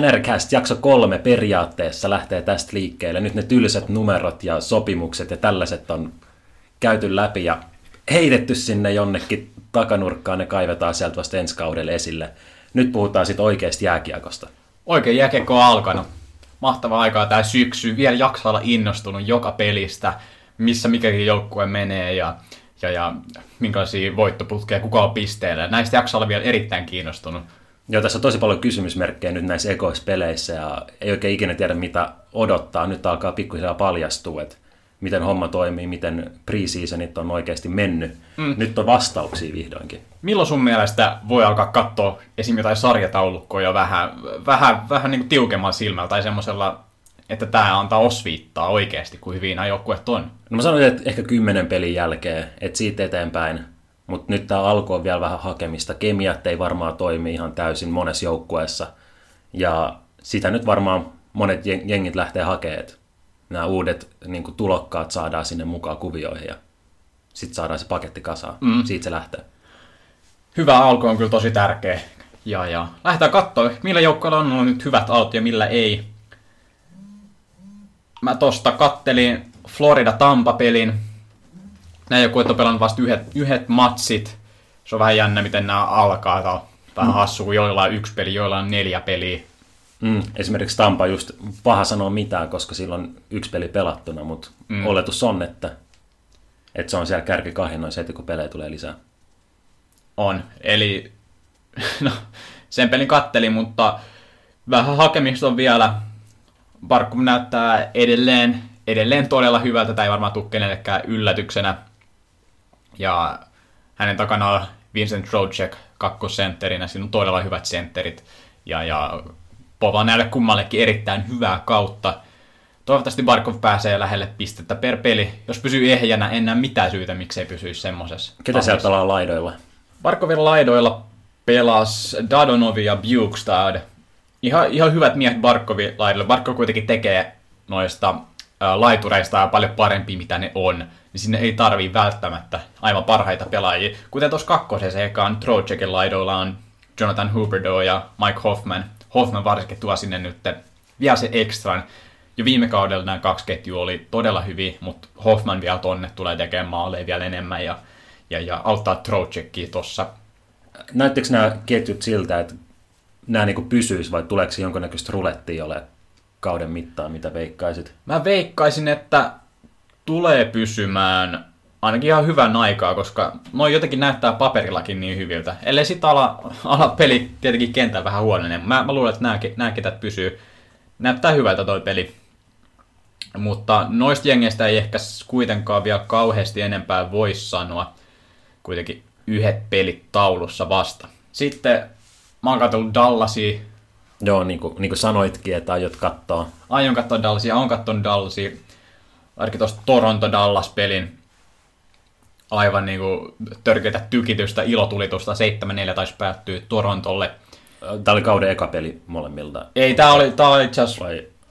NRCast jakso 3 periaatteessa lähtee tästä liikkeelle. Nyt ne tylsät numerot ja sopimukset ja tällaiset on käyty läpi ja heitetty sinne jonnekin takanurkkaan. Ne kaivetaan sieltä vasta ensi kaudelle esille. Nyt puhutaan sitten oikeasta jääkiekosta. Oikein jääkiekko on alkanut. Mahtava aikaa tämä syksy. Vielä jaksaa olla innostunut joka pelistä, missä mikäkin joukkue menee ja minkälaisia voittoputkeja, kuka on pisteellä. Näistä jaksaa olla vielä erittäin kiinnostunut. Joo, tässä on tosi paljon kysymysmerkkejä nyt näissä ekoissa peleissä ja ei oikein ikinä tiedä mitä odottaa. Nyt alkaa pikkuhiljaa paljastua, että miten homma toimii, miten pre-seasonit on oikeasti mennyt. Nyt on vastauksia vihdoinkin. Milloin sun mielestä voi alkaa katsoa esimerkiksi jotain sarjataulukkoa jo vähän niin kuin tiukemmalla silmällä tai semmoisella, että tämä antaa osviittaa oikeasti, kuin hyvin nämä joukkueet on? No mä sanoin, että ehkä 10 pelin jälkeen, että siitä eteenpäin. Mutta nyt tämä alku on vielä vähän hakemista. Kemiat ei varmaan toimi ihan täysin monessa joukkueessa. Ja sitä nyt varmaan monet jengit lähtee hakemaan. Nämä uudet niin kuin tulokkaat saadaan sinne mukaan kuvioihin ja sitten saadaan se paketti kasaan. Siitä se lähtee. Hyvä alku on kyllä tosi tärkeä. Ja. Lähdetään katsoa, millä joukkueilla on ollut nyt hyvät alut ja millä ei. Mä tosta kattelin Florida-Tampa-pelin. Nämä joukkueet on pelannut vasta yhdet matsit. Se on vähän jännä, miten nämä alkaa. Tämä on vähän hassu, kun joilla on 1 peli, joilla on 4 peliä. Esimerkiksi Tampa just paha sanoa mitään, koska sillä on 1 peli pelattuna, mutta oletus on, että se on siellä kärkikahinoissa heti, kun pelejä tulee lisää. On, eli no, sen pelin kattelin, mutta vähän hakemista on vielä. Barkov näyttää edelleen todella hyvältä, tämä ei varmaan tule kenellekään yllätyksenä. Ja hänen takana on Vincent Trocheck kakkosentterinä, siinä on todella hyvät sentterit. Ja povaa näille kummallekin erittäin hyvää kautta. Toivottavasti Barkov pääsee lähelle pistettä per peli. Jos pysyy ehjänä, en näe mitään syytä, miksei pysyisi semmoisessa. Ketä sieltä pelaa laidoilla? Barkovin laidoilla pelasi Dadonov ja Bukestad. Ihan hyvät miehet Barkovin laidoilla. Barkov kuitenkin tekee noista laitureista ja paljon parempi, mitä ne on, niin sinne ei tarvii välttämättä aivan parhaita pelaajia. Kuten tuossa kakkosessa ekaan Troceckin laidoilla on Jonathan Huberdeau ja Mike Hoffman. Hoffman varsinkin tuo sinne nyt vielä se ekstran. Jo viime kaudella nämä 2 ketjua oli todella hyviä, mutta Hoffman vielä tonne tulee tekemään maaleja vielä enemmän ja auttaa Troceckia tuossa. Näyttekö nämä ketjut siltä, että nämä niinku pysyis vai tuleeko jonkinnäköistä rulettia olemaan kauden mittaan, mitä veikkaisit? Mä veikkaisin, että tulee pysymään ainakin ihan hyvän aikaa, koska noi jotenkin näyttää paperillakin niin hyviltä. Ellei sitten ala peli tietenkin kentän vähän huononeen. Mä luulen, että nämä ketät pysyy. Näyttää hyvältä toi peli. Mutta noista jengeistä ei ehkä kuitenkaan vielä kauheasti enempää voi sanoa. Kuitenkin 1 pelit taulussa vasta. Sitten mä oon katsellut Dallasia. Joo, niin kuin sanoitkin, että aiot katsoa. Aion katsoa Dallasia, olen katsonut Dallasia. Ainakin tuosta Toronto-Dallas-pelin aivan niin kuin törkeitä tykitystä, ilotulitusta. 7-4 taisi päättyy Torontolle. Tämä oli kauden eka peli molemmilta. Ei, tämä oli itse asiassa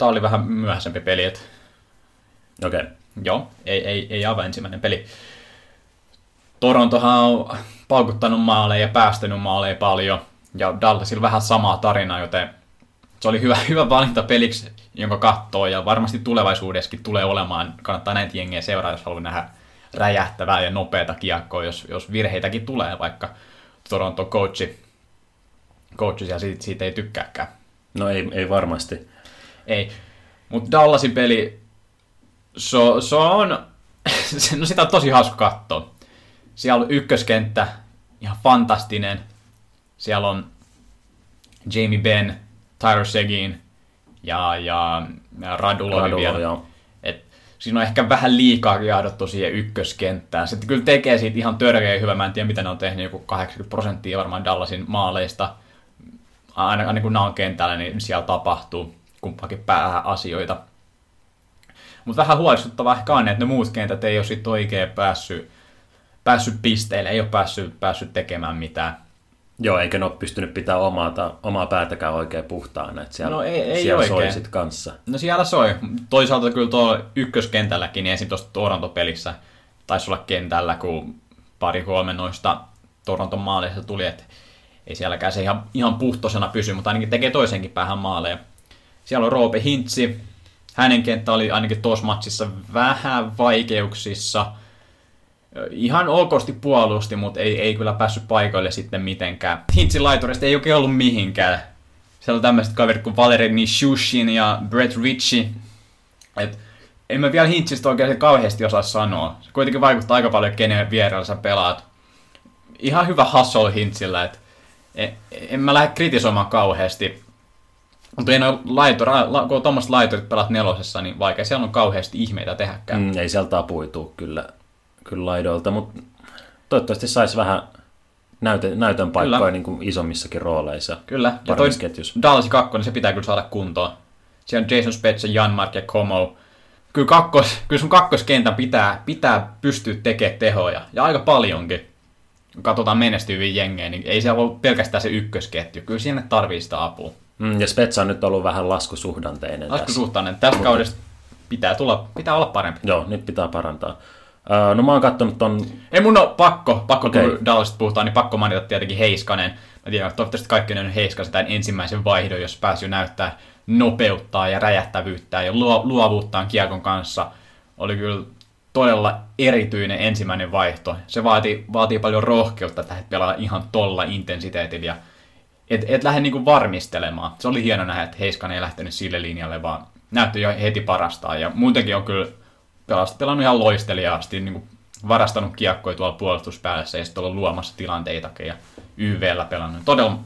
oli vähän myöhäisempi peli. Okei. Okay. Joo, ei aivan ensimmäinen peli. Torontohan on paukuttanut maaleja ja päästänyt maaleja paljon. Ja Dallasilla vähän samaa tarinaa, joten se oli hyvä valinta peliksi, jonka kattoo, ja varmasti tulevaisuudessakin tulee olemaan. Kannattaa näitä jengejä seuraa, jos haluaa nähdä räjähtävää ja nopeata kiekkoa, jos virheitäkin tulee, vaikka Toronto coachi ja siitä ei tykkääkään. No ei varmasti. Ei, mutta Dallasin peli, se on, no sitä on tosi hauska katsoa. Siellä on ykköskenttä, ihan fantastinen. Siellä on Jamie Benn, Tyler Seguin ja Radulov vielä. Et siinä on ehkä vähän liikaa jahdottu siihen ykköskenttään. Sitten kyllä tekee siitä ihan törkeä hyvä. Mä en tiedä, mitä ne on tehnyt. Joku 80% varmaan Dallasin maaleista. Aina kun nämä on kentällä, niin siellä tapahtuu kumpaankin päähän asioita. Mutta vähän huolestuttavaa ehkä on, että ne muut kentät ei ole sitten oikein päässyt pisteille. Ei ole päässyt tekemään mitään. Joo, eikä ne ole pystynyt pitämään omaa päätäkään oikein puhtaana, että siellä, no ei siellä soi sit kanssa. No siellä soi. Toisaalta kyllä tuo ykköskentälläkin, niin esimerkiksi tuossa Toronto-pelissä taisi olla kentällä, kun pari kolme noista Toronton maaleista tuli, että ei sielläkään se ihan puhtosena pysy, mutta ainakin tekee toisenkin päähän maaleja. Siellä on Roope Hintsi. Hänen kenttä oli ainakin tuossa matsissa vähän vaikeuksissa. Ihan okosti puolusti, mutta ei kyllä päässyt paikoille sitten mitenkään. Hintsin laiturista ei oikein ollut mihinkään. Siellä on tämmöiset kaverit kuin Valeri Shushin ja Brett Ritchie. En mä vielä Hintsistä oikein kauheasti osaa sanoa. Se kuitenkin vaikuttaa aika paljon, kenen vierellä sä pelaat. Ihan hyvä hustle Hintsillä, että en mä lähde kritisoimaan kauheasti. Mutta kun tuommoiset laiturit pelat nelosessa, niin vaikea siellä on kauheasti ihmeitä tehäkään. Ei siellä tapuituu kyllä laidoilta, mutta toivottavasti saisi vähän näytön paikkoja niin kuin isommissakin rooleissa. Kyllä, ja toi Dallas 2, niin se pitää kyllä saada kuntoon. Siellä on Jason Spezza, Jan Mark ja Komal. Kyllä sun kakkoskentän pitää pystyä tekemään tehoja, ja aika paljonkin. Katsotaan menestyviä jengejä, niin ei siellä ole pelkästään se ykkösketju. Kyllä siinä tarvii sitä apua. Ja Spezza on nyt ollut vähän laskusuhdanteinen. Tästä kaudesta pitää olla parempi. Joo, nyt pitää parantaa. No mä oon kattonut ton... Ei mun ole pakko okay. Kun Dallasista puhutaan, niin pakko mainita tietenkin Heiskanen. Mä tiedän, toivottavasti kaikki on nähnyt Heiskasen tämän ensimmäisen vaihdon, jos pääsi näyttää nopeuttaa ja räjähtävyyttä ja luovuuttaan kiekon kanssa. Oli kyllä todella erityinen ensimmäinen vaihto. Se vaatii paljon rohkeutta, että pelaa ihan tolla intensiteetillä ja et lähde niinku varmistelemaan. Se oli hieno nähdä, että Heiskanen ei lähtenyt sille linjalle, vaan näytti jo heti parastaan. Ja muutenkin on kyllä pelannut ihan loisteliaasti, niinku varastanut kiekkoja tuolla puolustuspäässä ja sitten ollut luomassa tilanteitakin ja YV:llä pelannut.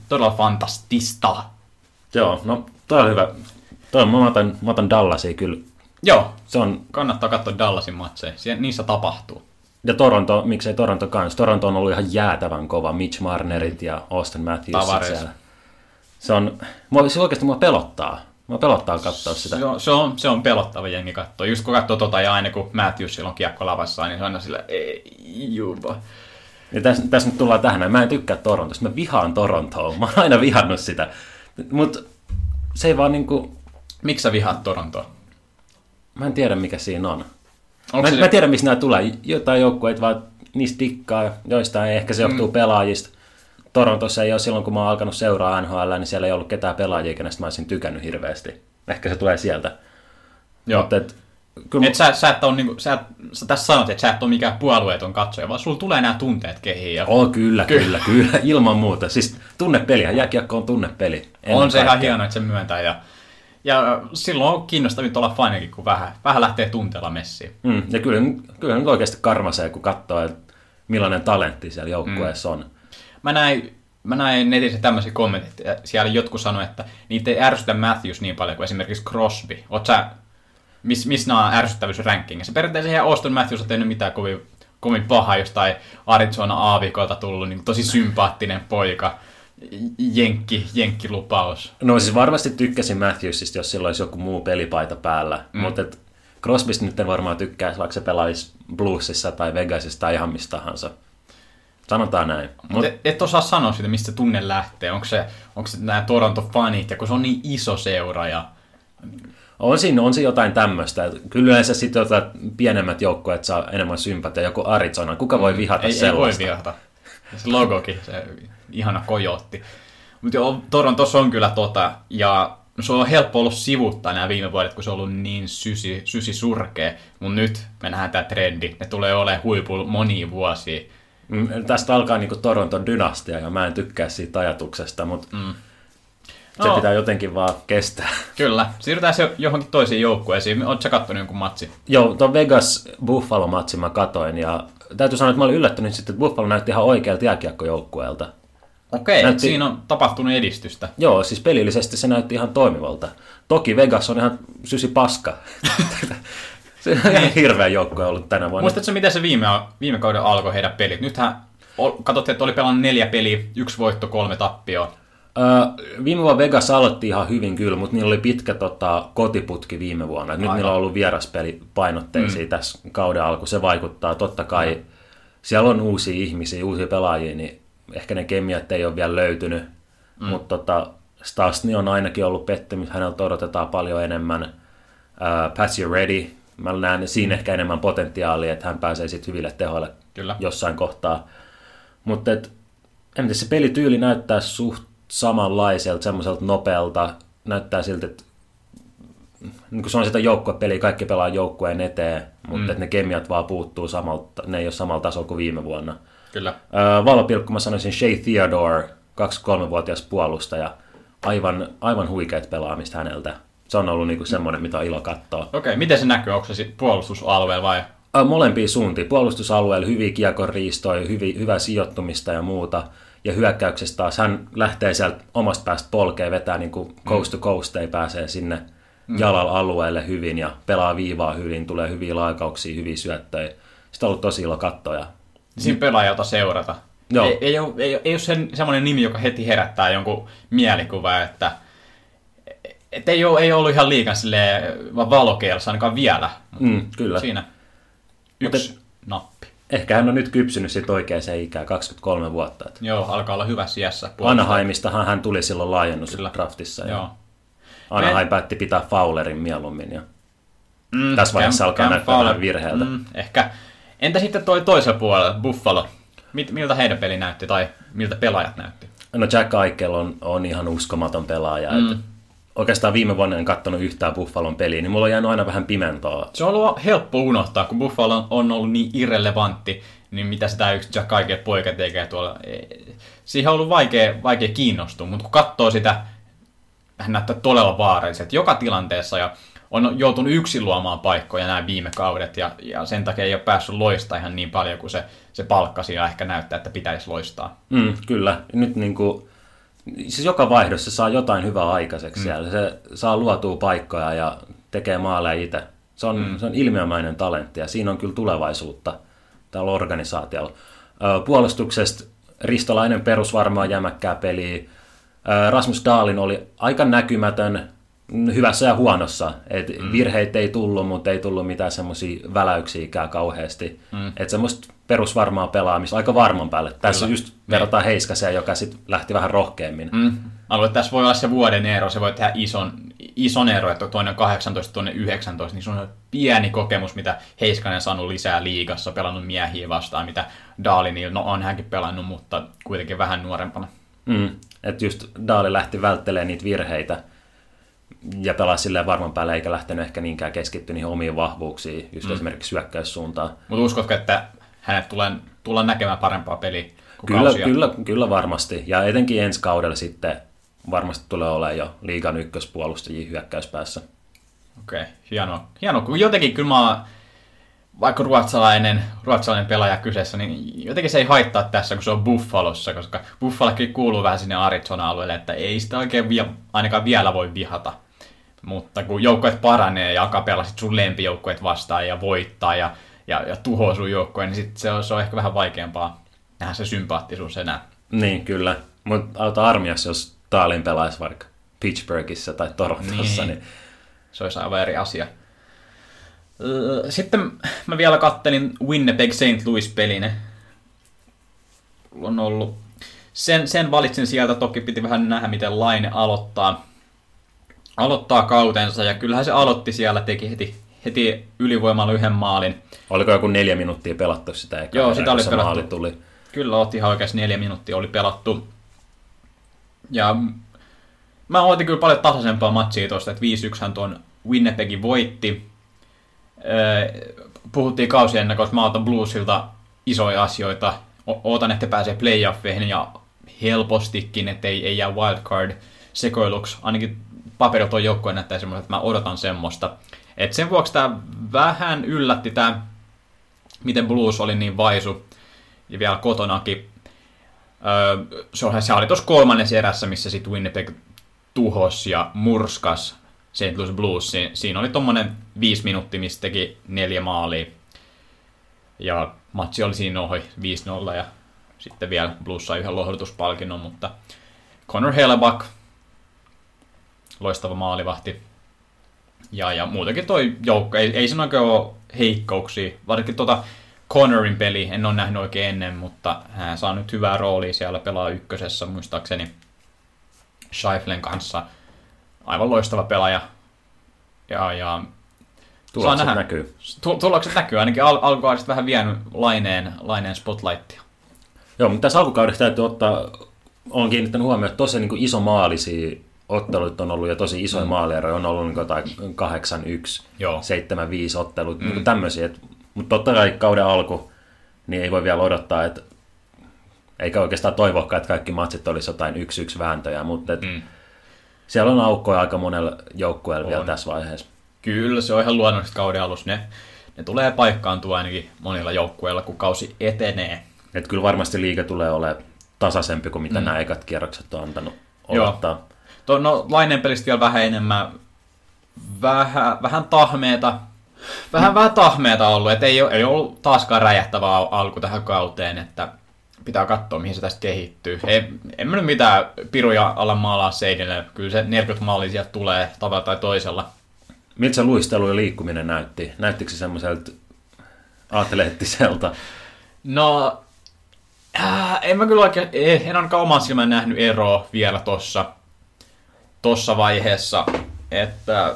Todella fantastista. Joo, no toi on hyvä. Mä otan Dallasia kyllä. Joo, kannattaa katsoa Dallasin matseja. Niissä tapahtuu. Ja Toronto, miksei Toronto kanssa. Toronto on ollut ihan jäätävän kova. Mitch Marnerit ja Auston Matthews siellä. Se oikeasti mua pelottaa katsoa sitä. Se on pelottava jengi katsoa. Just kun katsoo tota ja aina kun Matthews silloin kiekko lavassa, niin se on aina sillä ei juba. Ja tässä nyt tullaan tähän. Mä en tykkää Torontosta. Mä vihaan Torontoa. Mä oon aina vihannut sitä. Mut se ei vaan niinku... Miksi sä vihaat Torontoa? Mä en tiedä mikä siinä on. Mä tiedän, missä nämä tulee. Jotain joukkueita vaan niistä tikkaa, joistain ehkä se johtuu pelaajista. Torontossa ei ole silloin, kun mä oon alkanut seuraa NHL, niin siellä ei ollut ketään pelaajia, kenestä mä olisin tykännyt hirveästi. Ehkä se tulee sieltä. Joo. Mutta sä tässä sanot, että sä et ole mikään puolueeton katsoja, vaan sulla tulee nämä tunteet kehiin. Ja... Kyllä, ilman muuta. Siis tunnepeliä, jääkiekko on tunnepeli. On se ihan hieno, että se myöntää ja silloin on kiinnostavia olla fanikin, kun vähän lähtee tunteella messiin. Ja kyllä nyt oikeasti karmasee, kun katsoo, että millainen talentti siellä joukkueessa on. Mä näin netissä tämmöisiä kommentit. Siellä jotkut sanoi, että niitä ei ärsytä Matthews niin paljon kuin esimerkiksi Crosby. Missä nämä on ärsyttävyysrankingissa? Periaatteessa ihan Auston Matthews on tehnyt mitään kovin pahaa, jostain Arizona-aavikolta tullut niin tosi sympaattinen poika. Jenkkilupaus. No siis varmasti tykkäsin Matthewsista, jos sillä olisi joku muu pelipaita päällä, mutta Crosbysta nyt en varmaan tykkäisi, vaikka se pelaisi Bluesissa tai Vegasissa tai ihan mistä tahansa. Sanotaan näin. Et osaa sanoa siitä, mistä tunne lähtee. Onko se nämä Toronto-fanit, ja kun se on niin iso seura? Ja... On siinä jotain tämmöistä. Kyllä yleensä sitten jotain pienemmät joukkueet saa enemmän sympatia. Joku Arizona. Kuka voi vihata sellaista? Ei voi vihata. Se logokin, se ihana kojotti. Mutta Torontossa on kyllä ja se on helppo ollut sivuttaa nämä viime vuodet, kun se on ollut niin sysi surkea. Mutta nyt me nähdään tämä trendi, ne tulee olemaan huipulla monia vuosia. Tästä alkaa niinku Toronton dynastia, ja mä en tykkää siitä ajatuksesta, mutta se pitää jotenkin vaan kestää. Kyllä, siirrytään se johonkin toisiin joukkueisiin. Oletko sä kattonut jonkun matsi? Joo, tuon Vegas-Buffalo-matsin mä katoin, ja täytyy sanoa, että mä olin yllättynyt sitten, että Buffalo näytti ihan oikealta jääkiekkojoukkueelta. Okei, siinä on tapahtunut edistystä. Joo, siis pelillisesti se näytti ihan toimivalta. Toki Vegas on ihan sysi paska. Se on ihan hirveä joukkue ollut tänä vuonna. Muistatko, miten se viime kauden alkoi heidän pelit? Nythän katsottiin, että oli pelannut 4 peliä, 1 voitto, 3 tappioa. Viime vuonna Vegas aloitti ihan hyvin kyllä, mutta niillä oli pitkä kotiputki viime vuonna. Nyt niillä on ollut vieraspelipainotteisia tässä kauden alku. Se vaikuttaa totta kai. Siellä on uusia ihmisiä, uusia pelaajia, niin ehkä ne kemiat ei ole vielä löytynyt. Mutta Stastny on ainakin ollut pettymys. Häneltä odotetaan paljon enemmän. Patty Ready. Mä näen siinä ehkä enemmän potentiaalia, että hän pääsee sitten hyville tehoille jossain kohtaa. Mutta en tiedä, se pelityyli näyttää suht samanlaiselta, semmoiselta nopealta. Näyttää siltä, että niin se on sitä joukkuepeliä, kaikki pelaa joukkueen eteen, mutta ne kemiat vaan puuttuu samalta, ne ei ole samalla tasolla kuin viime vuonna. Kyllä. Valopilkku mä sanoisin Shea Theodore, 23-vuotias puolustaja, aivan huikeat pelaamista häneltä. Se on ollut niinku semmoinen, mitä on ilo katsoa. Okei, miten se näkyy? Onko se puolustusalueella vai? Molempia suuntia. Puolustusalueella hyviä kiekonriistoja, hyvää sijoittumista ja muuta. Ja hyökkäyksestä taas hän lähtee sieltä omasta päästä polkeen, vetää niinku coast to coast, ei pääsee sinne jalalla alueelle hyvin ja pelaa viivaa hyvin, tulee hyviä laikauksia, hyviä syöttöjä. Sitä on ollut tosi ilo katsoa. Siinä pelaajalta seurata. Ei ole semmoinen nimi, joka heti herättää jonkun mielikuvaa, että et ei ole ollut ihan liikaa valokeilassa ainakaan vielä. Kyllä. Siinä yksi nappi. Ehkä hän on nyt kypsynyt sit oikeaan ikään, 23 vuotta. Joo, alkaa olla hyvä sijassa. Anaheimistahan hän tuli silloin laajennusdraftissa. Joo. Anaheim päätti pitää Fowlerin mieluummin. Ja tässä vaiheessa alkaa näyttää vähän virheeltä. Ehkä. Entä sitten toi toisella puolella, Buffalo? Miltä heidän peli näytti tai miltä pelaajat näytti? No Jack Eichel on ihan uskomaton pelaaja. Oikeastaan viime vuonna en katsonut yhtään Buffalon peliä, niin mulla on jäänyt aina vähän pimentoa. Se on ollut helppo unohtaa, kun Buffalo on ollut niin irrelevantti, niin mitä sitä yksi Jack Eichel poika tekee tuolla. Siihen on ollut vaikea kiinnostua, mutta kun katsoo sitä, hän näyttää todella vaaralliselta joka tilanteessa ja on joutunut yksin luomaan paikkoja nämä viime kaudet ja sen takia ei ole päässyt loistaa ihan niin paljon kuin se palkka siinä ehkä näyttää, että pitäisi loistaa. Kyllä. Nyt niin kuin, siis joka vaihdossa se saa jotain hyvää aikaiseksi siellä. Se saa luotua paikkoja ja tekee maaleja itse. Se on ilmiömäinen talentti ja siinä on kyllä tulevaisuutta tällä organisaatiolla. Puolustuksesta Ristolainen perus varmaan jämäkkää peliä. Rasmus Dahlin oli aika näkymätön hyvässä ja huonossa. Virheitä ei tullut, mutta ei tullut mitään semmoisia väläyksiä ikään kauheasti. Että semmoista perusvarmaa pelaamista aika varman päälle. Tässä just verrataan Heiskaseen, joka sitten lähti vähän rohkeammin. Aloin, tässä voi olla se vuoden ero, se voi tehdä ison ero, että toinen on 18, toinen 19, niin se on pieni kokemus, mitä Heiskanen on saanut lisää liigassa, pelannut miehiä vastaan, mitä Dahlin, no on hänkin pelannut, mutta kuitenkin vähän nuorempana. Että just Dahlin lähti välttelemään niitä virheitä ja pelaa silleen varman päälle, eikä lähtenyt ehkä niinkään keskittyä niihin omiin vahvuuksiin, just esimerkiksi syökkäyssuuntaan. Mutta uskotko, että hänet tulee näkemään parempaa peliä? Kyllä varmasti. Ja etenkin ensi kaudella sitten varmasti tulee olemaan jo liigan ykköspuolustajia hyökkäyspäässä. Okei, hienoa. Kun jotenkin kyllä vaikka ruotsalainen pelaaja kyseessä, niin jotenkin se ei haittaa tässä, kun se on Buffalossa, koska Buffalokin kuuluu vähän sinne Arizona-alueelle, että ei sitä oikein ainakaan vielä voi vihata. Mutta kun joukkueet paranee ja alkaa pelaa sit sun lempijoukkueet vastaan ja voittaa ja tuhoaa sun joukkueen, niin sit se on ehkä vähän vaikeampaa nähdä se sympaattisuus enää. Niin, kyllä. Mutta auta armias, jos Dahlin pelaisi vaikka Pittsburghissa tai Torontossa, niin se olisi aivan eri asia. Sitten mä vielä kattelin Winnipeg St. Louis-pelin. On ollut. Sen valitsin sieltä, toki piti vähän nähdä, miten Laine aloittaa kautensa, ja kyllähän se aloitti siellä, teki heti ylivoimalla yhden maalin. Oliko joku 4 minuuttia pelattu sitä? Joo, sitä oli pelattu. Maali tuli. Kyllä, otti ihan oikeasti 4 minuuttia oli pelattu. Ja mä ootin kyllä paljon tasaisempaa matsia tuosta, että 5-1 tuon Winnipegin voitti. Puhuttiin kausiennakossa, mä otan Bluesilta isoja asioita. Ootan, että pääsee playoffeihin ja helpostikin, ettei jää wildcard-sekoiluksi. Ainakin paperit on joukkoja näyttää semmoista, että mä odotan semmoista. Et sen vuoksi tää vähän yllätti tää, miten Blues oli niin vaisu ja vielä kotonakin. Se oli tuossa kolmannessa erässä, missä sit Winnipeg tuhos ja murskas St. Louis Blues. Siinä oli tommonen 5 minuuttia, missä teki 4 maalia. Ja matsi oli siinä ohi 5-0 ja sitten vielä Blues sai yhden lohdutuspalkinnon, mutta Connor Hellebuyck, loistava maalivahti. Ja muutenkin toi joukko, ei sen oikein ole heikkouksia, varsinkin Connorin peli en ole nähnyt oikein ennen, mutta hän saa nyt hyvää roolia siellä, pelaa ykkösessä muistaakseni Scheiflen kanssa. Aivan loistava pelaaja. Ja tulokset näkyy. Tulokset näkyy, ainakin alkuaisesta vähän vienyt Laineen spotlightia. Joo, mutta tässä alkukaudessa täytyy ottaa, olen kiinnittänyt huomioon, että tosi niin isomaalisia ottelut on ollut ja tosi isoja maalieroja on ollut niin jotain 8-1, 7-5 ottelut, niin tämmöisiä. Mutta totta kai kauden alku, niin ei voi vielä odottaa, että eikä oikeastaan toivoakaan, että kaikki matsit olisi jotain 1-1 vääntöjä, mutta et siellä on aukkoja aika monella joukkueella vielä tässä vaiheessa. Kyllä, se on ihan luonnollisesti kauden alussa. Ne tulee paikkaantua ainakin monilla joukkueilla, kun kausi etenee. Et kyllä varmasti liiga tulee olemaan tasaisempi kuin mitä nämä ekat kierrokset on antanut odottaa. No, Laineen pelistä vielä vähän enemmän. Vähän tahmeeta ollut, et ei ollut taaskaan räjähtävää alku tähän kauteen, että pitää katsoa, mihin se tästä kehittyy. En mä nyt mitään piruja ala maalaa seinille. Kyllä se 40 maalia sieltä tulee tavalla tai toisella. Miltä se luistelu ja liikkuminen näytti? Näyttikö se semmoiselta atleettiselta? No, en mä kyllä oikein, en ainakaan oman silmän nähnyt eroa vielä tossa vaiheessa, että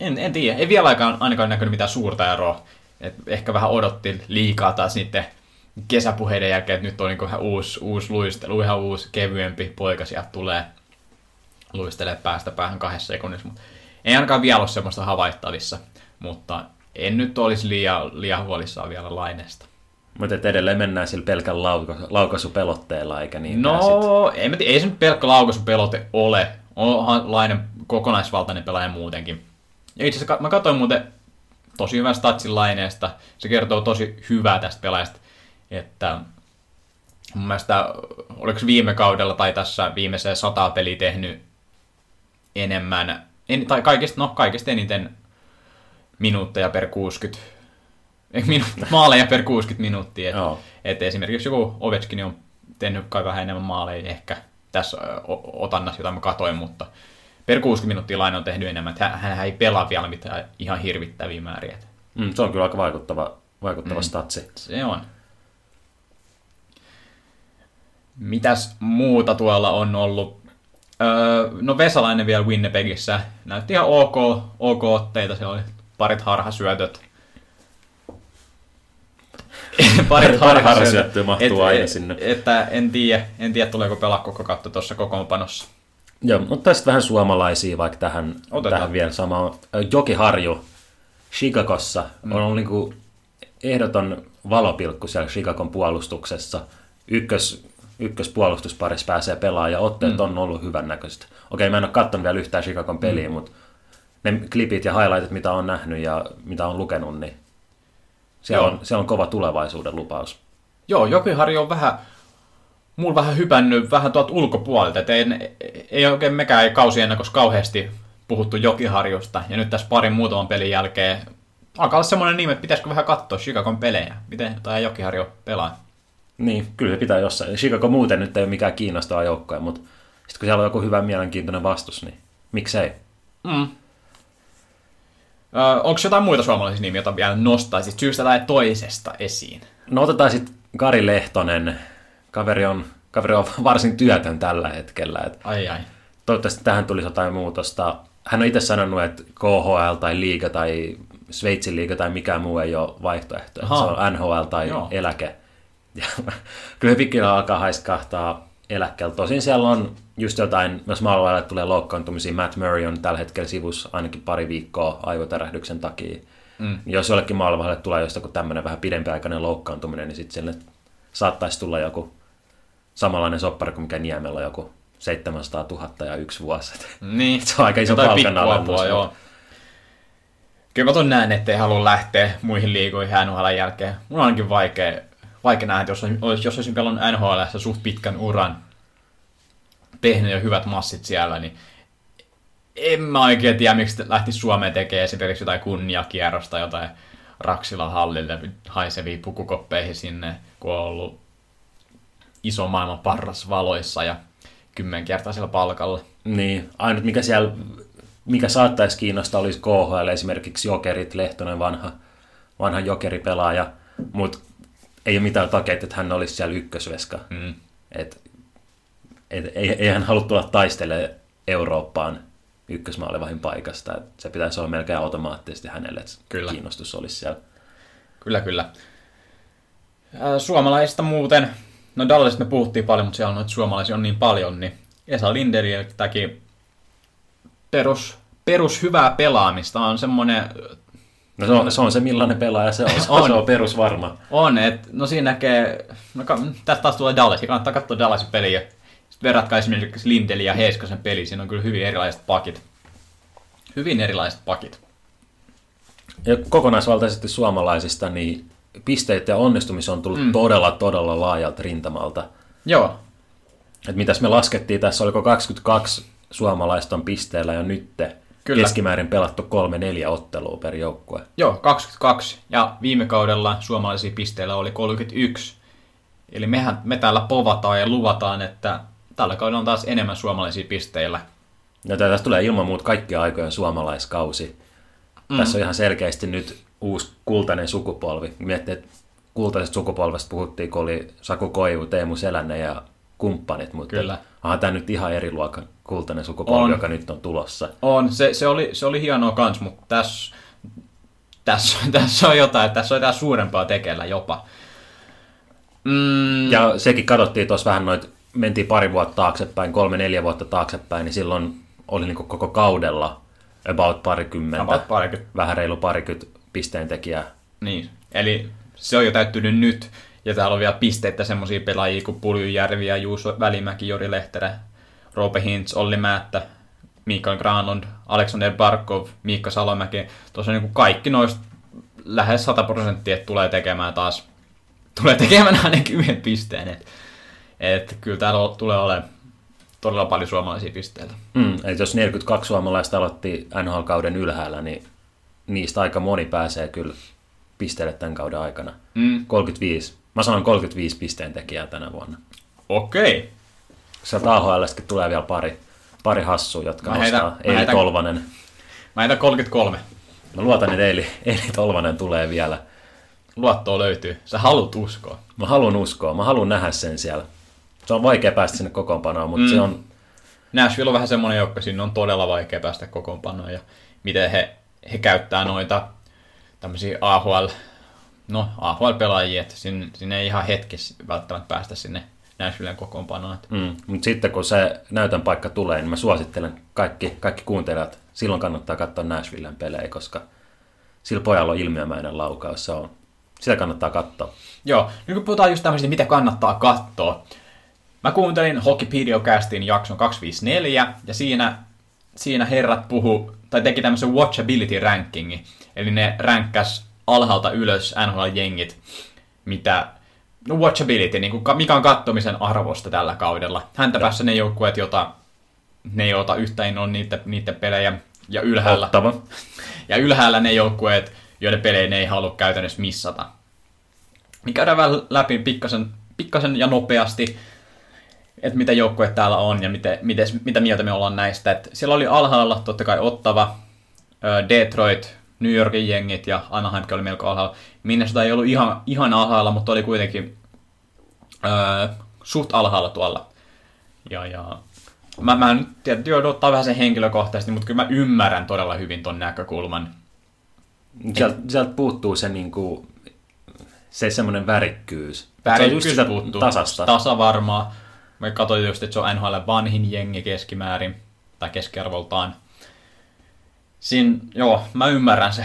en tiedä, ei vielä ainakaan näkynyt mitään suurta eroa. Et ehkä vähän odotti liikaa taas sitten kesäpuheiden jälkeen, että nyt on niin ihan uusi luistelu, ihan uusi kevyempi poika sieltä tulee luistelee päästä päähän 2 sekunnissa. Mutta ei ainakaan vielä ole semmoista havaittavissa, mutta en nyt olisi liian huolissaan vielä Laineesta. Mutta edelleen mennään sillä pelkän laukaisupelotteella, eikä niin? No, ei se nyt pelkkä laukaisupelote ole. Onhan Laine kokonaisvaltainen pelaaja muutenkin. Ja itse asiassa mä katsoin muuten tosi hyvän statsin Laineesta. Se kertoo tosi hyvää tästä pelaajasta. Että mun mielestä, oliko viime kaudella tai tässä viimeiseen 100 peliä tehnyt enemmän, tai kaikista eniten minuutteja per 60 maaleja per 60 minuuttia. Et esimerkiksi joku Ovechkin on tehnyt kai vähän enemmän maaleja ehkä tässä otannassa, jota mä katoin, mutta per 60 minuuttia Laine on tehnyt enemmän. Hän ei pelaa vielä mitään ihan hirvittäviä määriä. Se on kyllä aika vaikuttava statsi. Se on. Mitäs muuta tuolla on ollut? No Vesalainen vielä Winnipegissä. Näytti ihan ok otteita. Se oli parit harhasyötöt. Parit harhasyöttöä mahtuu aina sinne. Että en tiedä tuleeko pelaa koko kautta tuossa kokoonpanossa. Joo, mutta tästä vähän suomalaisia vaikka tähän vielä samaan. Joki Harju Chicagossa on ollut niin kuin ehdoton valopilkku siellä Chicagon puolustuksessa. Ykköspuolustusparissa pääsee pelaamaan ja otteet on ollut hyvännäköiset. Okei, mä en ole katsonut vielä yhtään Chicagon peliä, mutta ne klipit ja highlightit, mitä on nähnyt ja mitä on lukenut, niin siellä on kova tulevaisuuden lupaus. Joo, Joki Harju on mulla vähän hypännyt vähän tuolta ulkopuolelta. Ei oikein mekään kausiennakossa kauheasti puhuttu Joki Harjusta. Ja nyt tässä parin muutaman pelin jälkeen alkaa olla semmoinen nimi, että pitäisikö vähän katsoa Chicagon pelejä. Miten tämä Joki Harju pelaa? Niin, kyllä se pitää jossain. Chicago muuten nyt ei ole mikään kiinnostava joukkoja, mutta sitten kun siellä on joku hyvä mielenkiintoinen vastus, niin miksei? Onko jotain muita suomalaisia nimiä, jota vielä nostaisit syystä tai toisesta esiin? No otetaan sitten Kari Lehtonen. Kaveri on varsin työtön tällä hetkellä. Ai. Toivottavasti tähän tulisi jotain muutosta. Hän on itse sanonut, että KHL tai liiga tai Sveitsin liiga tai mikään muu ei ole vaihtoehto. Se on NHL tai eläke. Ja kyllä pikkinä alkaa haiskahtaa eläkkeellä. Tosin siellä on just jotain, jos maailmalla tulee loukkaantumisia, Matt Murray on tällä hetkellä sivussa ainakin pari viikkoa aivotärähdyksen takia. Jos jollekin maailmalla tulee jostakin tämmöinen vähän pidempiaikainen loukkaantuminen, niin sitten sille saattaisi tulla joku samanlainen soppari kuin mikä Niemellä joku 700 000 ja 1 vuosi. Niin. Se on aika iso palkanalennus. Kyllä mä tuon näen, ettei halua lähteä muihin liigoihin hänuhalan jälkeen. Mun on ainakin vaikea nähdä, jos olisin pelannut NHL:ssä suht pitkän uran, tehnyt jo hyvät massit siellä, niin en mä oikein tiedä, miksi lähti Suomeen tekemään esimerkiksi jotain kunniakierrosta, jotain Raksilan hallille haisevia pukukoppeihin sinne, kun on ollut iso maailman parras valoissa ja 10-kertaisella palkalla. Niin, ainut mikä saattaisi kiinnostaa olisi KHL, esimerkiksi Jokerit, Lehtonen vanha jokeripelaaja, mutta ei ole mitään takeita, että hän olisi siellä ykkösveska. Ei hän halua tulla taistelemaan Eurooppaan ykkösmaalivahdin paikasta. Et se pitäisi olla melkein automaattisesti hänelle, että kiinnostus olisi siellä. Kyllä. Suomalaisista muuten, no Dallasista me puhuttiin paljon, mutta siellä noita suomalaisia on niin paljon, niin Esa Linderiltäkin perus hyvää pelaamista on semmoinen... No se on se, millainen pelaaja se on. On. Se on perusvarma. On, että no siinä näkee... No, tästä taas tulee Dallasia. Kannattaa katsoa Dallasin peliä. Sitten verratkaa esimerkiksi Lindelin ja Heiskasen peliä. Siinä on kyllä hyvin erilaiset pakit. Ja kokonaisvaltaisesti suomalaisista, niin pisteitä ja onnistumisia on tullut todella laajalta rintamalta. Joo. Et mitäs me laskettiin tässä, oliko 22 suomalaista on pisteellä jo nytte. Kyllä. Keskimäärin pelattu 3-4 ottelua per joukkue. Joo, 22. Ja viime kaudella suomalaisia pisteillä oli 31. Eli me täällä povataan ja luvataan, että tällä kaudella on taas enemmän suomalaisia pisteillä. No tästä tulee ilman muuta kaikkien aikojen suomalaiskausi. Tässä on ihan selkeästi nyt uusi kultainen sukupolvi. Miettii, että kultaisesta sukupolvesta puhuttiin, kun oli Saku Koivu, Teemu Selänne ja kumppanit, mutta tämä nyt ihan eri luokan kultainen sukupolvi, on. Joka nyt on tulossa. On, se oli hienoa kans, mutta tässä on jotain, tässä on jotain suurempaa tekeillä jopa. Ja sekin katsottiin tuossa vähän noit, mentiin pari vuotta taaksepäin, 3-4 vuotta taaksepäin, niin silloin oli niin koko kaudella about 20, vähän reilu 20 pisteentekijää. Niin, eli se on jo täyttynyt nyt. Ja täällä on vielä pisteitä semmoisia pelaajia kuin Puljujärvi ja Juuso Välimäki, Jori Lehterä, Roope Hintz, Olli Määttä, Mikael Granlund, Alexander Barkov, Miikka Salomäki. Tuossa niin kuin kaikki noista lähes 100% tulee tekemään taas. Tulee tekemään ainakin yhden pisteen. Et kyllä täällä tulee olemaan todella paljon suomalaisia pisteitä. Eli jos 42 suomalaista aloitti NHL-kauden ylhäällä, niin niistä aika moni pääsee kyllä pisteelle tämän kauden aikana. 35. Mä sanon 35 pisteentekijää tänä vuonna. Okei. Sieltä AHL:stä tulee vielä pari hassua, jotka ostaa. Eeli Tolvanen. Mä heitän 33. Mä luotan, että Eeli Tolvanen tulee vielä. Luottoa löytyy. Sä haluat uskoa. Mä haluan uskoa. Mä haluan nähdä sen siellä. Se on vaikea päästä sinne kokoonpanoon, mutta se on... Nashville on vähän semmoinen joukko. Sinne on todella vaikea päästä kokoonpanoon. Ja miten he käyttää noita tämmöisiä AHL-pelaajia, että sinne ei ihan hetkessä välttämättä päästä sinne Nashvillen kokoonpanoon. Mutta sitten kun se näytön paikka tulee, niin mä suosittelen kaikki kuuntelijat, silloin kannattaa katsoa Nashvillen pelejä, koska sillä pojalla on ilmiömäinen laukaus, se on. Sitä kannattaa katsoa. Joo, nyt kun puhutaan just tämmöisistä, mitä kannattaa katsoa. Mä kuuntelin Hockeypedia-castin jakson 254, ja siinä herrat teki tämmöisen watchability-rankingin, eli ne ränkkäs alhaalta ylös NHL-jengit, watchability, niin kuin mikä on katsomisen arvosta tällä kaudella. Häntä päässä ne joukkueet, joita ne ei ota yhtään, on niiden pelejä, ja ylhäällä, ne joukkueet, joiden pelejä ne ei halua käytännössä missata. Niin käydään vähän läpi pikkasen ja nopeasti, että mitä joukkueet täällä on ja mitä mieltä me ollaan näistä. Et siellä oli alhaalla totta kai Ottawa, Detroit, New Yorkin jengit ja Anaheimkin oli melko alhaalla. Minnesota ei ollut ihan alhaalla, mutta oli kuitenkin suht alhaalla tuolla. Ja mä nyt tietysti odottaa vähän sen henkilökohtaisesti, mutta kyllä mä ymmärrän todella hyvin ton näkökulman. Sieltä puuttuu se niinku, se semmoinen värikkyys. Värikkyys puuttuu, tasavarmaa. Mä katsoin just, että se on NHL vanhin jengi keskimäärin tai keskiarvoltaan. Siin, joo, mä ymmärrän se.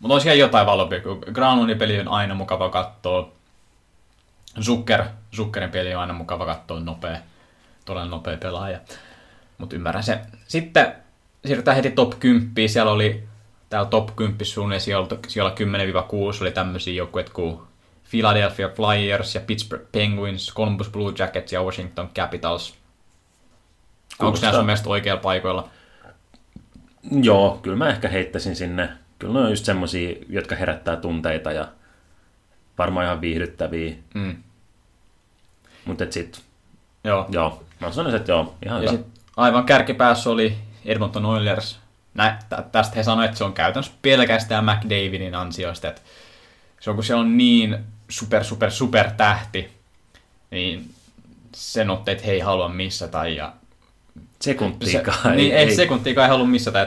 Mutta on siellä jotain valopia, kun Granlundin peli on aina mukava katsoa. Zuckerin peli on aina mukava katsoa, todella nopea pelaaja. Mutta ymmärrän se. Sitten siirrytään heti top 10. Siellä oli täällä top 10 suunnilleen siellä 10-6 oli tämmöisiä joukkueita kuin Philadelphia Flyers ja Pittsburgh Penguins, Columbus Blue Jackets ja Washington Capitals. Onko nämä sun mielestä oikeilla paikoilla? Joo, kyllä mä ehkä heittäisin sinne. Kyllä ne on just semmosia, jotka herättää tunteita ja varmaan ihan viihdyttäviä. Mutta sitten, joo, mä sanoisin, että joo, ihan hyvä. Aivan kärkipäässä oli Edmonton Oilers. Tästä he sanoivat, että se on käytännössä pelkästään McDavidin ansiosta. Että se on, kun siellä on niin super tähti, niin sen otteet he ei halua missata ja... Sekuntiikaan. Niin, ei sekuntiikaan ei halua missata.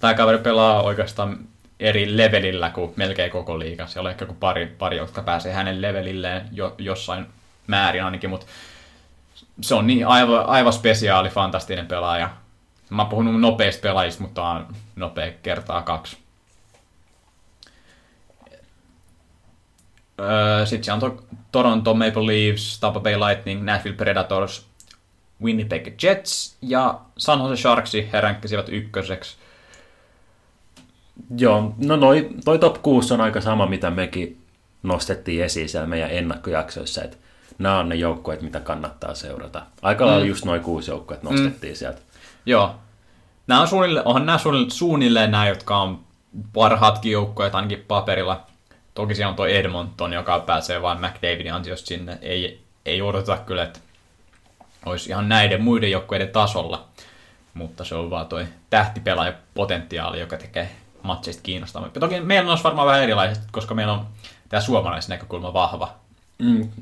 Tämä kaveri pelaa oikeastaan eri levelillä kuin melkein koko liiga. Siellä on ehkä pari, jotka pääsee hänen levelilleen jossain määrin ainakin, mutta se on niin aivan spesiaali, fantastinen pelaaja. Mä oon puhunut nopeista pelaajista, mutta on nopea kertaa 2. Sitten se on Toronto Maple Leafs, Tampa Bay Lightning, Nashville Predators, Winnipeg Jets ja San Jose Sharksi he ränkkäsivät 1. Joo, no toi top 6 on aika sama, mitä mekin nostettiin esiin siellä meidän ennakkojaksoissa, että nämä on ne joukkueet, mitä kannattaa seurata. Aika lailla just noin 6 joukkueet nostettiin sieltä. Joo, nämä on suunnilleen nämä, jotka on parhaatkin joukkueet ainakin paperilla. Toki siellä on tuo Edmonton, joka pääsee vain McDavidin ansiosta sinne. Ei odoteta kyllä, että olisi ihan näiden muiden joukkueiden tasolla, mutta se on vaan tuo tähtipelaajapotentiaali, joka tekee matseista kiinnostavaa. Toki meillä on varmaan vähän erilaiset, koska meillä on tämä suomalaisnäkökulma vahva.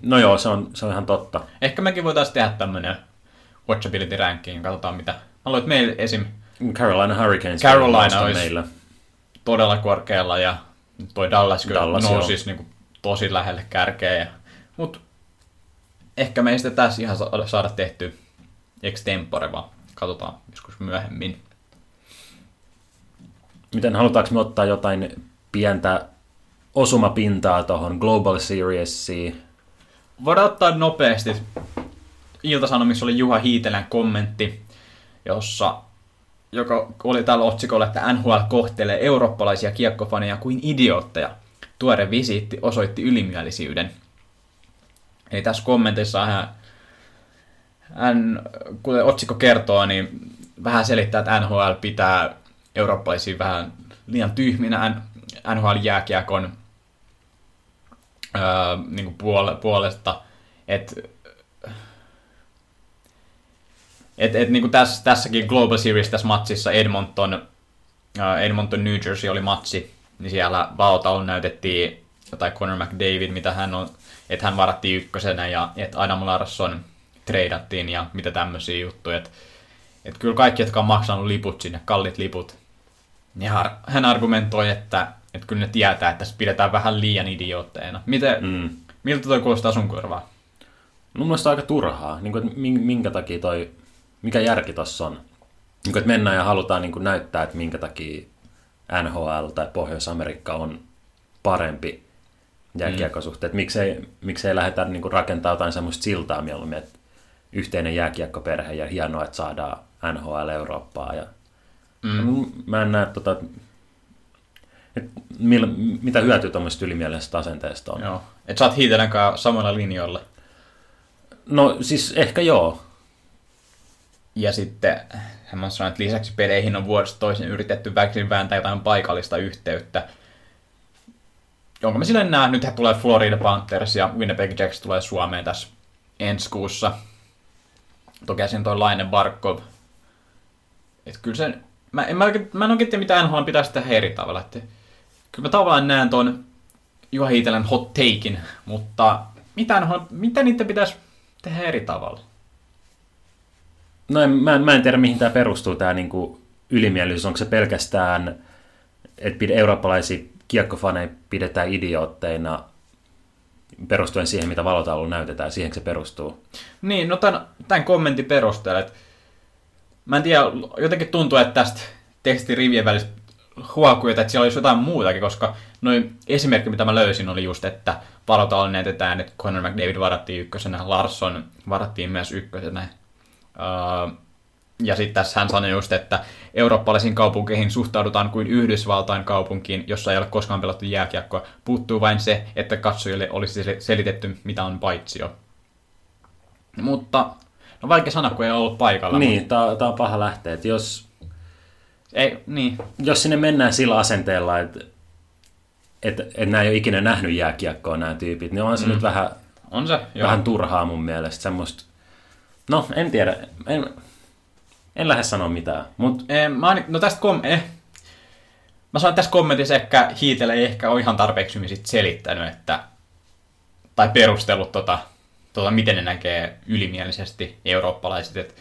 No joo, se on ihan totta. Ehkä mekin voitaisiin tehdä tämmöinen watchability ranking, katsotaan mitä. Mä että meillä esim. Carolina Hurricanes. Carolina olisi meillä todella korkealla ja toi Dallas nousisi niin tosi lähelle kärkeä. Mutta ehkä me ei sitä tässä ihan saada tehtyä extempore, vaan katsotaan joskus myöhemmin. Miten halutaanko me ottaa jotain pientä osumapintaa tuohon Global Seriesiin? Voidaan ottaa nopeasti. Ilta-Sanomissa oli Juha Hiitelän kommentti, joka oli tällä otsikolla, että NHL kohtelee eurooppalaisia kiekkofaneja kuin idiootteja. Tuore visiitti osoitti ylimielisyyden. Eli tässä kommentissa hän, kuten otsikko kertoo, niin vähän selittää, että NHL pitää eurooppalaisia vähän liian tyhminä NHL-jääkiekon niin puolesta, että niin tässäkin Global Series tässä matsissa Edmonton New Jersey oli matsi, niin siellä valtaulun näytettiin jotain Connor McDavid, mitä hän on, että hän varattiin 1 ja että Adam Larsson treidattiin ja mitä tämmöisiä juttuja. Että kyllä kaikki, jotka on maksanut liput sinne, kallit liput, niin hän argumentoi, että kyllä ne tietää, että tässä pidetään vähän liian idiootteina. Miltä toi kuulostaa sun korvaa? Mun mielestä aika turhaa, niin kuin, että minkä takia toi, mikä järki tossa on. Niin kuin, että mennään ja halutaan niin kuin näyttää, että minkä takia NHL tai Pohjois-Amerikka on parempi jääkiekkosuhteet. Miksei lähdetä niin kuin rakentamaan jotain semmoista siltaa mieluummin, että yhteinen jääkiekkoperhe ja hienoa, että saadaan NHL Eurooppaa. Ja mä en näe, mitä hyötyä tuommoisesta ylimielisestä asenteesta on. Joo. Et sä oot Hiitelänkaan samalla linjoilla. No siis ehkä joo. Ja sitten hän sanoi, että lisäksi peleihin on vuodesta toisen yritetty väkisin vääntää jotain paikallista yhteyttä. Jonka me silleen näen, nythän tulee Florida Panthers ja Winnipeg Jets tulee Suomeen tässä ensi kuussa. Toki siinä toi Laine Barkov. Että kyllä se, mä en oikein tiedä mitä NHL pitäisi tehdä eri tavalla. Että kyllä mä tavallaan näen ton Juha Hiitelän hot takein, mutta mitä niitä pitäisi tehdä eri tavalla? No mä en tiedä, mihin tämä perustuu, tämä niinku ylimielisyys. Onko se pelkästään, että eurooppalaisia kiekkofaneja pidetään idiootteina perustuen siihen, mitä valotaululla näytetään? Siihen se perustuu? Niin, no tämän kommentin perusteella. Että mä en tiedä, jotenkin tuntuu, että tästä tekstirivien välistä huokuita, että siellä olisi jotain muutakin, koska noin esimerkki, mitä mä löysin, oli just, että valotaululla näytetään, että Conor McDavid varattiin 1, Larsson varattiin myös 1. Ja sitten tässä hän sanoi just, että eurooppalaisiin kaupunkeihin suhtaudutaan kuin Yhdysvaltain kaupunkiin, jossa ei ole koskaan pelattu jääkiekkoa. Puuttuu vain se, että katsojille olisi selitetty, mitä on paitsio. Mutta, no vaikea sanoa, kun ei ollut paikalla. Niin, mutta tää on paha lähteä, että jos sinne mennään sillä asenteella, että nämä ei ole ikinä nähnyt jääkiekkoa nämä tyypit, niin on se nyt vähän turhaa mun mielestä. Semmosta, no, en tiedä. En lähde sanoa mitään. Mut mä sanon tässä kommentissa, ehkä Hiitele ei ehkä ole ihan tarpeeksi selittänyt, tai perustellut miten ne näkee ylimielisesti eurooppalaiset.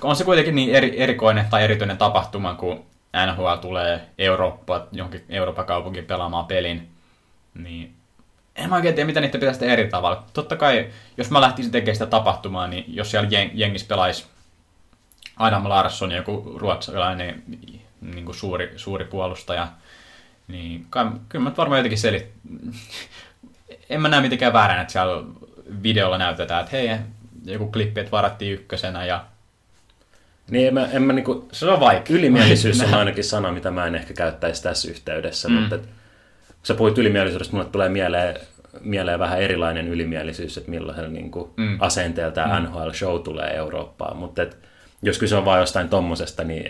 On se kuitenkin niin erikoinen tai erityinen tapahtuma, kun NHL tulee Euroopan kaupunkiin pelaamaan pelin, niin en mä oikein tiedä, mitä niitä pitäisi tehdä eri tavalla. Totta kai, jos mä lähtisin tekemään sitä tapahtumaa, niin jos siellä jengissä pelaisi Adam Larsson, joku ruotsalainen niin suuri puolustaja, niin kyllä mä varmaan jotenkin en mä näe mitenkään väärän, että siellä videolla näytetään, että hei, joku klippi, että varattiin ykkösenä ja... Niin, en mä niinku... Se on vaikea. Ylimielisyys on ainakin sana, mitä mä en ehkä käyttäisi tässä yhteydessä, mutta et, kun sä puhuit ylimielisyydestä, mulle tulee mieleen vähän erilainen ylimielisyys, että millaisella niinku asenteella tämä NHL-show tulee Eurooppaan, mutta et, jos kyse on vaan jostain tommosesta, niin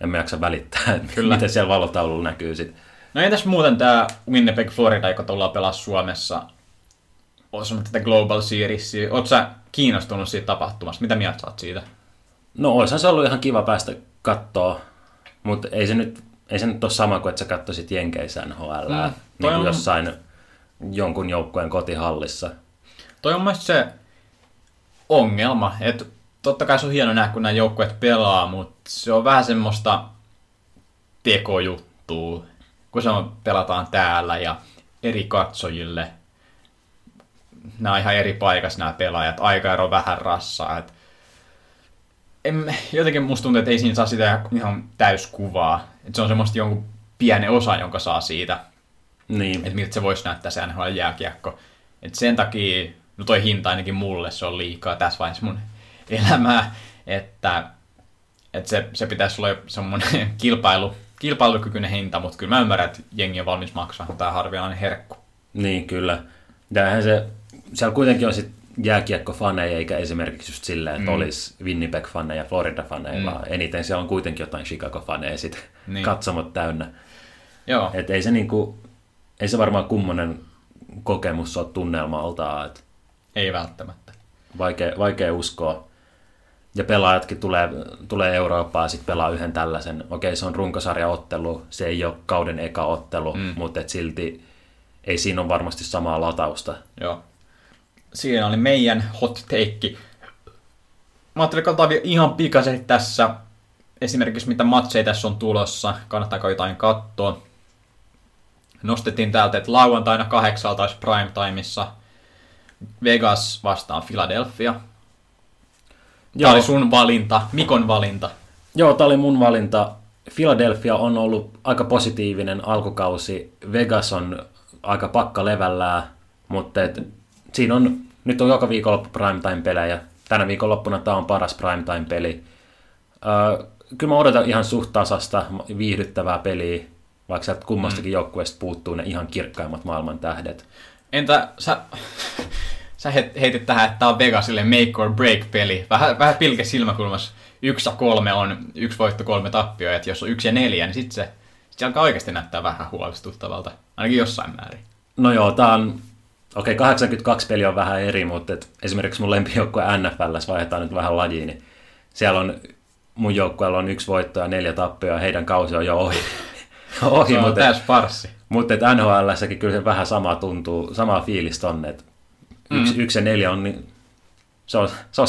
en mä jaksa välittää, että miten siellä valotaululla näkyy sit. No entäs muuten tämä Winnipeg Florida, joka tullaan pelaa Suomessa, osana tätä Global Seriesia. Ootko sä kiinnostunut siitä tapahtumasta? Mitä mieltä saat siitä? No oishan se ollut ihan kiva päästä kattoo, mutta ei se nyt ole sama kuin, että sä kattoisit Jenkeissä NHL, niin kuin jossain jonkun joukkueen kotihallissa. Toi on mielestäni se ongelma, että totta kai se on hieno nähdä, kun nämä joukkueet pelaa, mutta se on vähän semmoista tekojuttua, kun se on, pelataan täällä ja eri katsojille. Nämä on ihan eri paikassa nämä pelaajat, aikaero vähän rassaa, että jotenkin musta tuntuu, että ei siinä saa sitä ihan täyskuvaa. Että se on semmoista jonkun pienen osa, jonka saa siitä. Niin. Että miltä se voisi näyttää se NHL-jääkiekko. Että sen takia, no toi hinta ainakin mulle, se on liikaa tässä vaiheessa mun elämää. Että se pitäisi olla semmoinen kilpailukykyinen hinta, mutta kyllä mä ymmärrän, että jengi on valmis maksaa. Tämä on harvinainen herkku. Niin, kyllä. Ja se, siellä kuitenkin on sitten jääkiekko-faneja, eikä esimerkiksi just silleen, että olisi Winnipeg-faneja ja Florida-faneja, vaan eniten siellä on kuitenkin jotain Chicago-faneja sitten katsomot täynnä. Joo. Et ei se niinku, ei se varmaan kummonen kokemus ole tunnelmaltaan. Ei välttämättä. Vaikea uskoa. Ja pelaajatkin tulee Eurooppaan, sitten pelaa yhden tällaisen. Okei, se on runkosarjaottelu, se ei ole kauden eka ottelu, mutta et silti ei siinä ole varmasti samaa latausta. Joo. Siinä oli meidän hot take. Mä ajattelin, katsotaan vielä ihan pikaisesti tässä. Esimerkiksi mitä matseja tässä on tulossa. Kannattaako jotain katsoa? Nostettiin täältä, että lauantaina 8 olisi prime timeissa Vegas vastaan Philadelphia. Joo. Tämä oli sun valinta, Mikon valinta. Joo, tämä oli mun valinta. Philadelphia on ollut aika positiivinen alkukausi. Vegas on aika pakka levällään, mutta... Siinä on, nyt on joka viikonloppu primetime-pelejä. Tänä viikonloppuna tämä on paras primetime-peli. Kyllä mä odotan ihan suht tasasta, viihdyttävää peliä, vaikka sieltä kummastakin joukkueesta puuttuu ne ihan kirkkaimmat maailman tähdet. Entä sä heitit tähän, että tämä on Vegasille make or break-peli. Vähän pilke silmäkulmassa. 1-3 on 1 voitto 3 tappioa, että jos on 1-4, niin sitten se alkaa oikeasti näyttää vähän huolestuttavalta, ainakin jossain määrin. No joo, tämä on... Okei, 82 peliä on vähän eri, mutta esimerkiksi mun lempijoukkue NFL:s, vaihdetaan nyt vähän lajiin, niin siellä on, mun joukkueella on 1 voitto ja 4 tappioa, heidän kausi on jo ohi. Se on täys farssi. Mutta NHL:ssäkin kyllä se vähän sama tuntuu, sama fiilis on, että 1-4 on, niin se on siinä. Se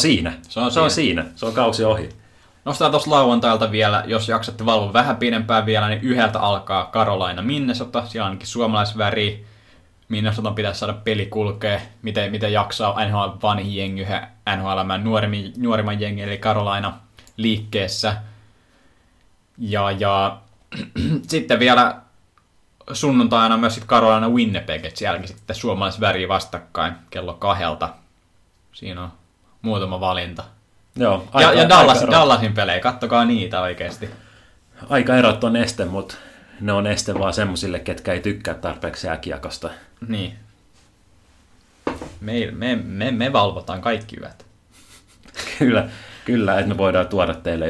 on siinä. Se on kausi ohi. Nostetaan tuossa lauantailta vielä, jos jaksatte valvoa vähän pidempään vielä, niin 1 alkaa Carolina Minnesota, siellä onkin suomalaisväriä. Minnesotan pitäisi saada peli kulkea, miten jaksaa NHL vanhi jengi yhä NHL:n nuorimman jengi, eli Carolina liikkeessä. Ja sitten vielä sunnuntaina myös sitten Carolina Winnipeg, että sielläkin sitten suomalaisväriä vastakkain kello 2. Siinä on muutama valinta. Joo, ja Dallasin pelejä, kattokaa niitä oikeasti. Aikaerot on este, mutta... Ne on este vaan semmosille, ketkä ei tykkää tarpeeksi jääkiekosta. Niin. Me valvotaan kaikki yöt. Kyllä, että me voidaan tuoda teille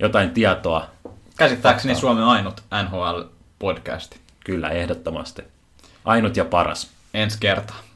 jotain tietoa. Käsittääkseni Suomen ainut NHL-podcasti. Kyllä, ehdottomasti. Ainut ja paras. Ensi kertaa.